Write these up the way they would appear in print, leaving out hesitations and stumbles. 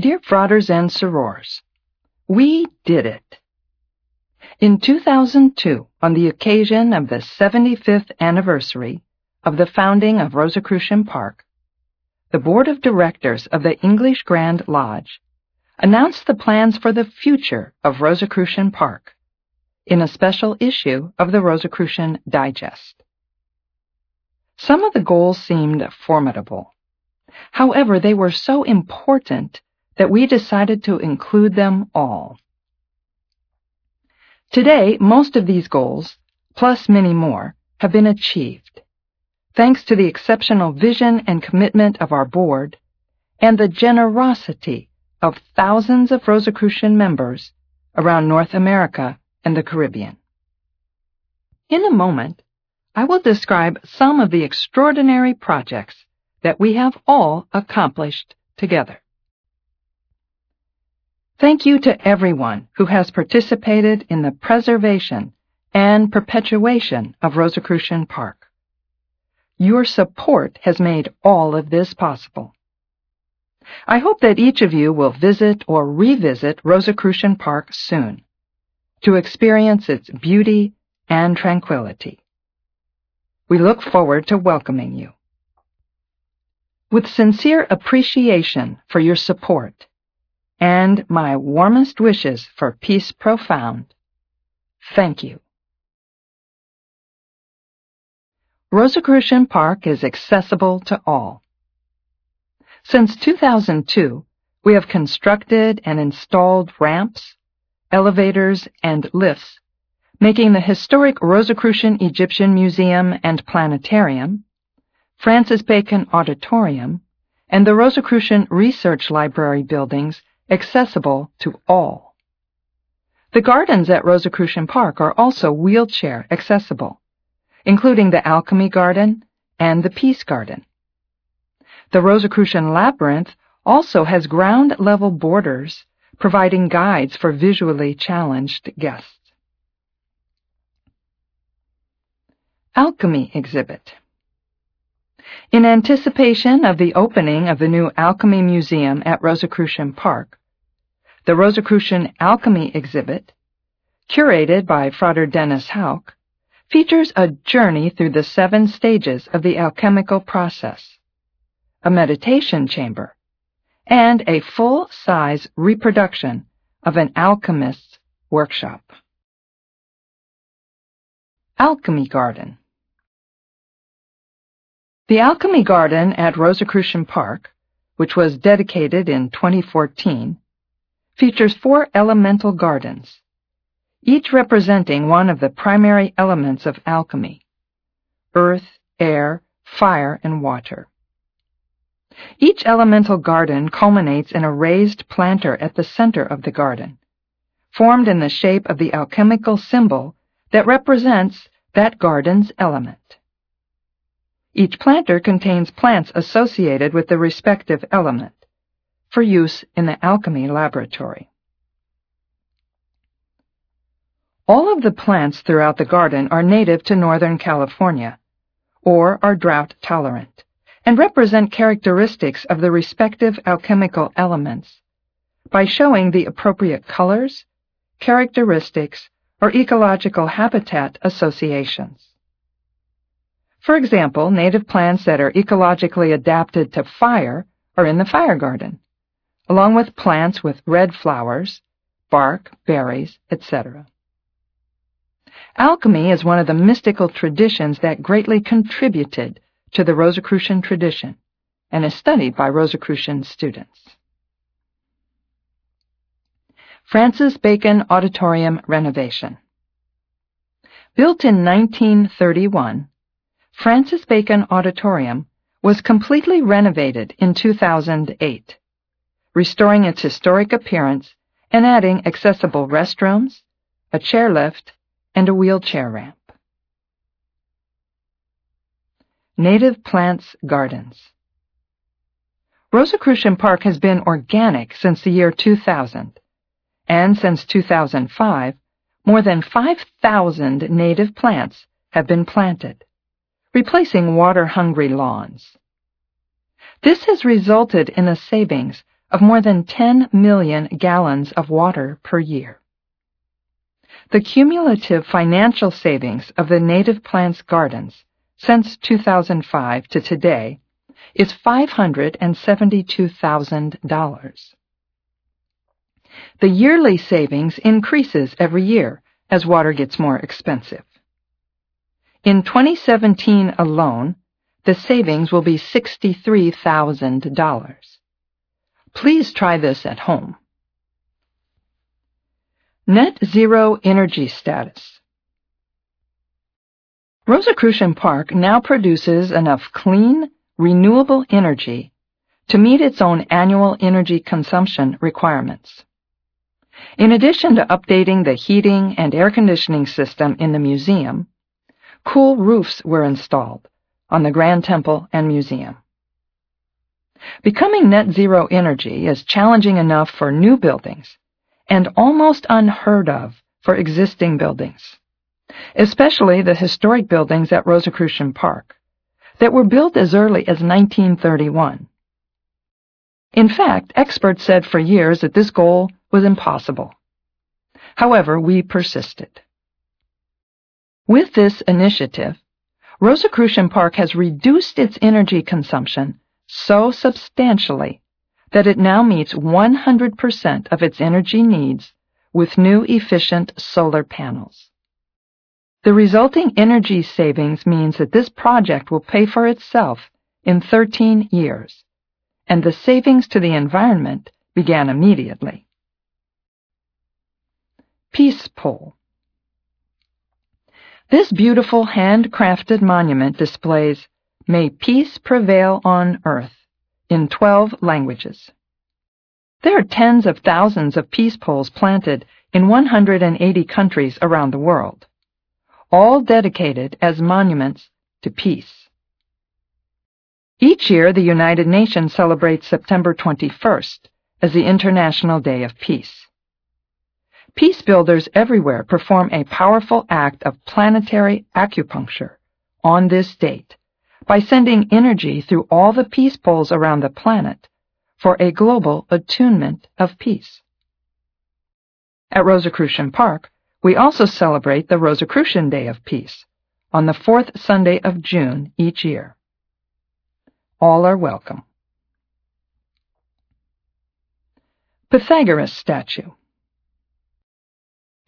Dear Fratres and Sorors, we did it! In 2002, on the occasion of the 75th anniversary of the founding of Rosicrucian Park, the Board of Directors of the English Grand Lodge announced the plans for the future of Rosicrucian Park in a special issue of the Rosicrucian Digest. Some of the goals seemed formidable. However, they were so important that we decided to include them all. Today, most of these goals, plus many more, have been achieved, thanks to the exceptional vision and commitment of our board and the generosity of thousands of Rosicrucian members around North America and the Caribbean. In a moment, I will describe some of the extraordinary projects that we have all accomplished together. Thank you to everyone who has participated in the preservation and perpetuation of Rosicrucian Park. Your support has made all of this possible. I hope that each of you will visit or revisit Rosicrucian Park soon to experience its beauty and tranquility. We look forward to welcoming you. With sincere appreciation for your support, and my warmest wishes for peace profound. Thank you. Rosicrucian Park is accessible to all. Since 2002, we have constructed and installed ramps, elevators, and lifts, making the historic Rosicrucian Egyptian Museum and Planetarium, Francis Bacon Auditorium, and the Rosicrucian Research Library buildings accessible to all. The gardens at Rosicrucian Park are also wheelchair accessible, including the Alchemy Garden and the Peace Garden. The Rosicrucian Labyrinth also has ground-level borders, providing guides for visually challenged guests. Alchemy Exhibit. In anticipation of the opening of the new Alchemy Museum at Rosicrucian Park, the Rosicrucian Alchemy Exhibit, curated by Frater Dennis Hauck, features a journey through the 7 stages of the alchemical process, a meditation chamber, and a full-size reproduction of an alchemist's workshop. Alchemy Garden. The Alchemy Garden at Rosicrucian Park, which was dedicated in 2014, features 4 elemental gardens, each representing one of the primary elements of alchemy: earth, air, fire, and water. Each elemental garden culminates in a raised planter at the center of the garden, formed in the shape of the alchemical symbol that represents that garden's element. Each planter contains plants associated with the respective element for use in the alchemy laboratory. All of the plants throughout the garden are native to Northern California or are drought tolerant and represent characteristics of the respective alchemical elements by showing the appropriate colors, characteristics, or ecological habitat associations. For example, native plants that are ecologically adapted to fire are in the fire garden, along with plants with red flowers, bark, berries, etc. Alchemy is one of the mystical traditions that greatly contributed to the Rosicrucian tradition and is studied by Rosicrucian students. Francis Bacon Auditorium Renovation. Built in 1931, Francis Bacon Auditorium was completely renovated in 2008, restoring its historic appearance and adding accessible restrooms, a chairlift, and a wheelchair ramp. Native Plants Gardens. Rosicrucian Park has been organic since the year 2000, and since 2005, more than 5,000 native plants have been planted, replacing water-hungry lawns. This has resulted in a savings of more than 10 million gallons of water per year. The cumulative financial savings of the native plants' gardens since 2005 to today is $572,000. The yearly savings increases every year as water gets more expensive. In 2017 alone, the savings will be $63,000. Please try this at home. Net Zero Energy Status. Rosicrucian Park now produces enough clean, renewable energy to meet its own annual energy consumption requirements. In addition to updating the heating and air conditioning system in the museum, cool roofs were installed on the Grand Temple and Museum. Becoming net zero energy is challenging enough for new buildings and almost unheard of for existing buildings, especially the historic buildings at Rosicrucian Park that were built as early as 1931. In fact, experts said for years that this goal was impossible. However, we persisted. With this initiative, Rosicrucian Park has reduced its energy consumption so substantially that it now meets 100% of its energy needs with new efficient solar panels. The resulting energy savings means that this project will pay for itself in 13 years, and the savings to the environment began immediately. Peace Pole. This beautiful handcrafted monument displays "May Peace Prevail on Earth" in 12 languages. There are tens of thousands of peace poles planted in 180 countries around the world, all dedicated as monuments to peace. Each year, the United Nations celebrates September 21st as the International Day of Peace. Peace builders everywhere perform a powerful act of planetary acupuncture on this date by sending energy through all the peace poles around the planet for a global attunement of peace. At Rosicrucian Park, we also celebrate the Rosicrucian Day of Peace on the fourth Sunday of June each year. All are welcome. Pythagoras statue.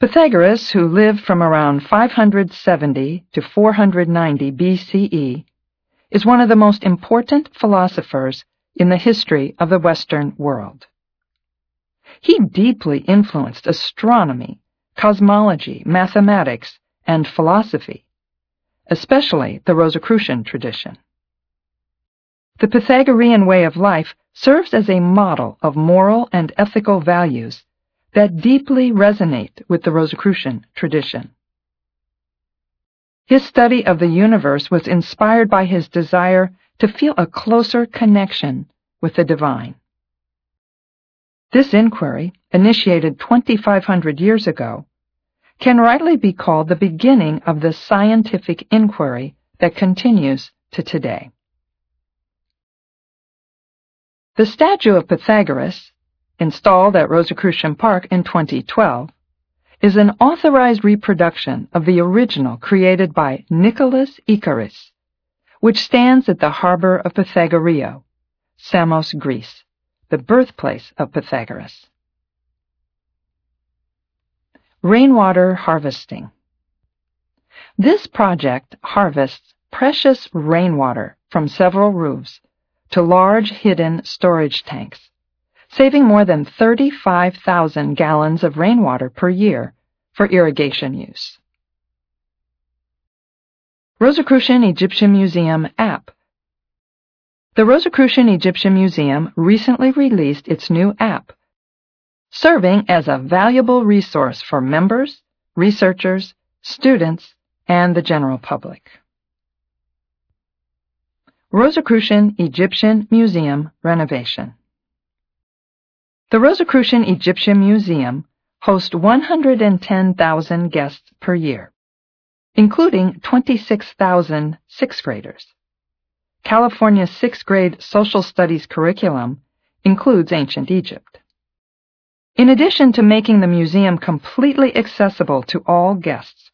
Pythagoras, who lived from around 570 to 490 BCE, is one of the most important philosophers in the history of the Western world. He deeply influenced astronomy, cosmology, mathematics, and philosophy, especially the Rosicrucian tradition. The Pythagorean way of life serves as a model of moral and ethical values that deeply resonate with the Rosicrucian tradition. His study of the universe was inspired by his desire to feel a closer connection with the divine. This inquiry, initiated 2,500 years ago, can rightly be called the beginning of the scientific inquiry that continues to today. The statue of Pythagoras, installed at Rosicrucian Park in 2012, is an authorized reproduction of the original created by Nicholas Ikaris, which stands at the harbor of Pythagorio, Samos, Greece, the birthplace of Pythagoras. Rainwater harvesting. This project harvests precious rainwater from several roofs to large hidden storage tanks, saving more than 35,000 gallons of rainwater per year for irrigation use. Rosicrucian Egyptian Museum app. The Rosicrucian Egyptian Museum recently released its new app, serving as a valuable resource for members, researchers, students, and the general public. Rosicrucian Egyptian Museum renovation. The Rosicrucian Egyptian Museum hosts 110,000 guests per year, including 26,000 sixth graders. California's sixth grade social studies curriculum includes ancient Egypt. In addition to making the museum completely accessible to all guests,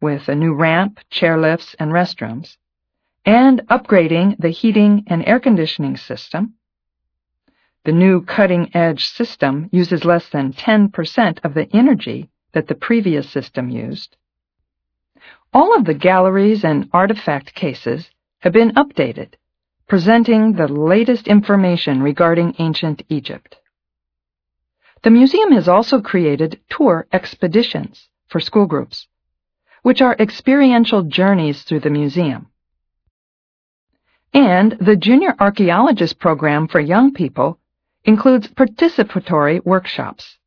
with a new ramp, chairlifts, and restrooms, and upgrading the heating and air conditioning system, the new cutting-edge system uses less than 10% of the energy that the previous system used. All of the galleries and artifact cases have been updated, presenting the latest information regarding ancient Egypt. The museum has also created tour expeditions for school groups, which are experiential journeys through the museum. And the Junior Archaeologist Program for young people includes participatory workshops,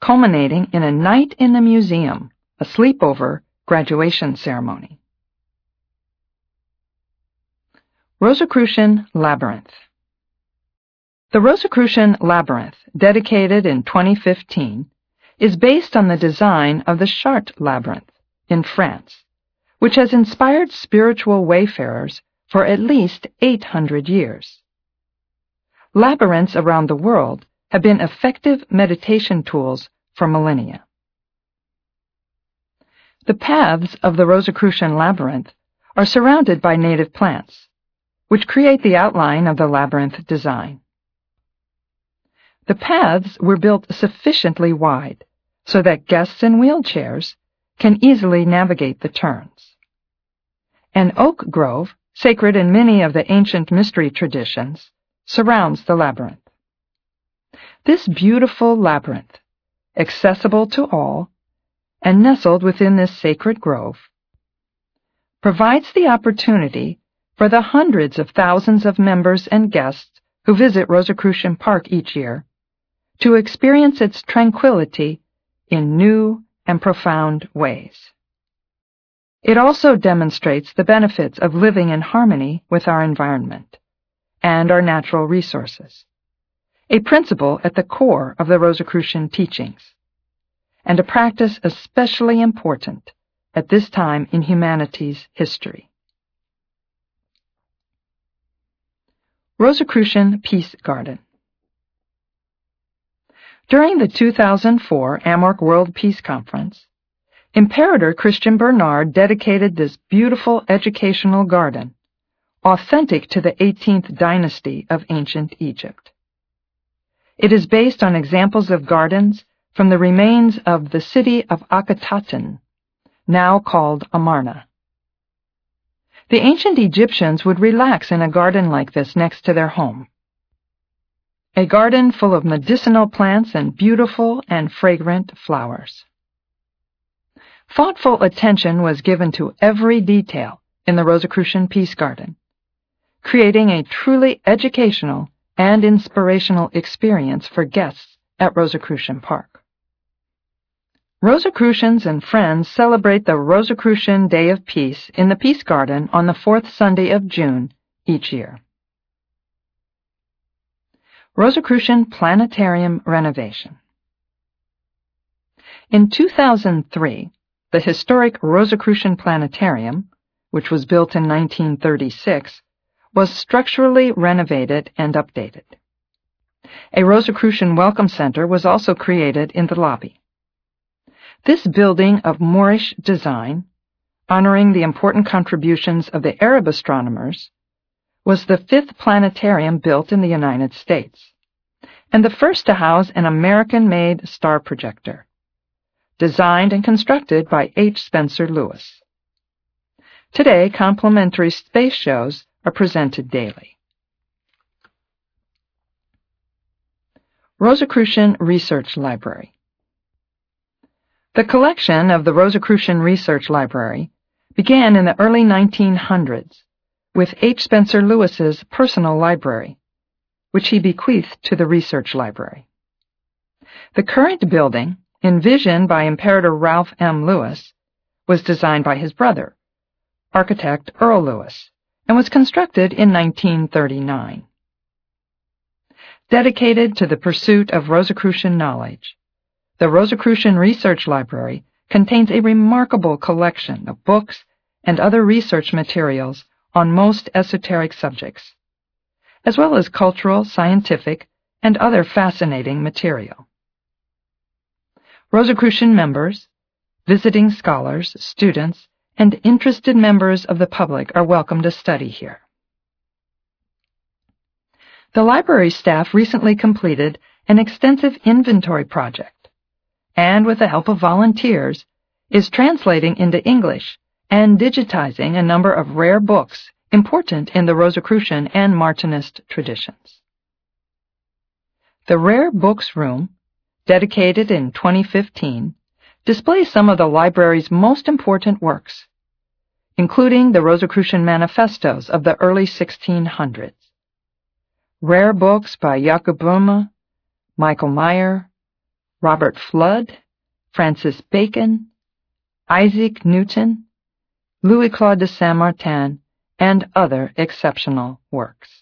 culminating in a night in the museum, a sleepover graduation ceremony. Rosicrucian Labyrinth. The Rosicrucian Labyrinth, dedicated in 2015, is based on the design of the Chartres Labyrinth in France, which has inspired spiritual wayfarers for at least 800 years. Labyrinths around the world have been effective meditation tools for millennia. The paths of the Rosicrucian Labyrinth are surrounded by native plants, which create the outline of the labyrinth design. The paths were built sufficiently wide so that guests in wheelchairs can easily navigate the turns. An oak grove, sacred in many of the ancient mystery traditions, surrounds the labyrinth. This beautiful labyrinth, accessible to all and nestled within this sacred grove, provides the opportunity for the hundreds of thousands of members and guests who visit Rosicrucian Park each year to experience its tranquility in new and profound ways. It also demonstrates the benefits of living in harmony with our environment and our natural resources, a principle at the core of the Rosicrucian teachings, and a practice especially important at this time in humanity's history. Rosicrucian Peace Garden. During the 2004 AMORC World Peace Conference, Imperator Christian Bernard dedicated this beautiful educational garden, authentic to the 18th dynasty of ancient Egypt. It is based on examples of gardens from the remains of the city of Akhetaten, now called Amarna. The ancient Egyptians would relax in a garden like this next to their home. A garden full of medicinal plants and beautiful and fragrant flowers. Thoughtful attention was given to every detail in the Rosicrucian Peace Garden, creating a truly educational and inspirational experience for guests at Rosicrucian Park. Rosicrucians and friends celebrate the Rosicrucian Day of Peace in the Peace Garden on the fourth Sunday of June each year. Rosicrucian Planetarium Renovation. In 2003, the historic Rosicrucian Planetarium, which was built in 1936, was structurally renovated and updated. A Rosicrucian Welcome Center was also created in the lobby. This building of Moorish design, honoring the important contributions of the Arab astronomers, was the fifth planetarium built in the United States, and the first to house an American-made star projector, designed and constructed by H. Spencer Lewis. Today, complimentary space shows are presented daily. Rosicrucian Research Library. The collection of the Rosicrucian Research Library began in the early 1900s with H. Spencer Lewis's personal library, which he bequeathed to the research library. The current building, envisioned by Imperator Ralph M. Lewis, was designed by his brother, architect Earl Lewis, and was constructed in 1939. Dedicated to the pursuit of Rosicrucian knowledge, the Rosicrucian Research Library contains a remarkable collection of books and other research materials on most esoteric subjects, as well as cultural, scientific, and other fascinating material. Rosicrucian members, visiting scholars, students, and interested members of the public are welcome to study here. The library staff recently completed an extensive inventory project, and with the help of volunteers, is translating into English and digitizing a number of rare books important in the Rosicrucian and Martinist traditions. The Rare Books Room, dedicated in 2015, displays some of the library's most important works, including the Rosicrucian Manifestos of the early 1600s, rare books by Jakob Boehme, Michael Meyer, Robert Flood, Francis Bacon, Isaac Newton, Louis-Claude de Saint-Martin, and other exceptional works.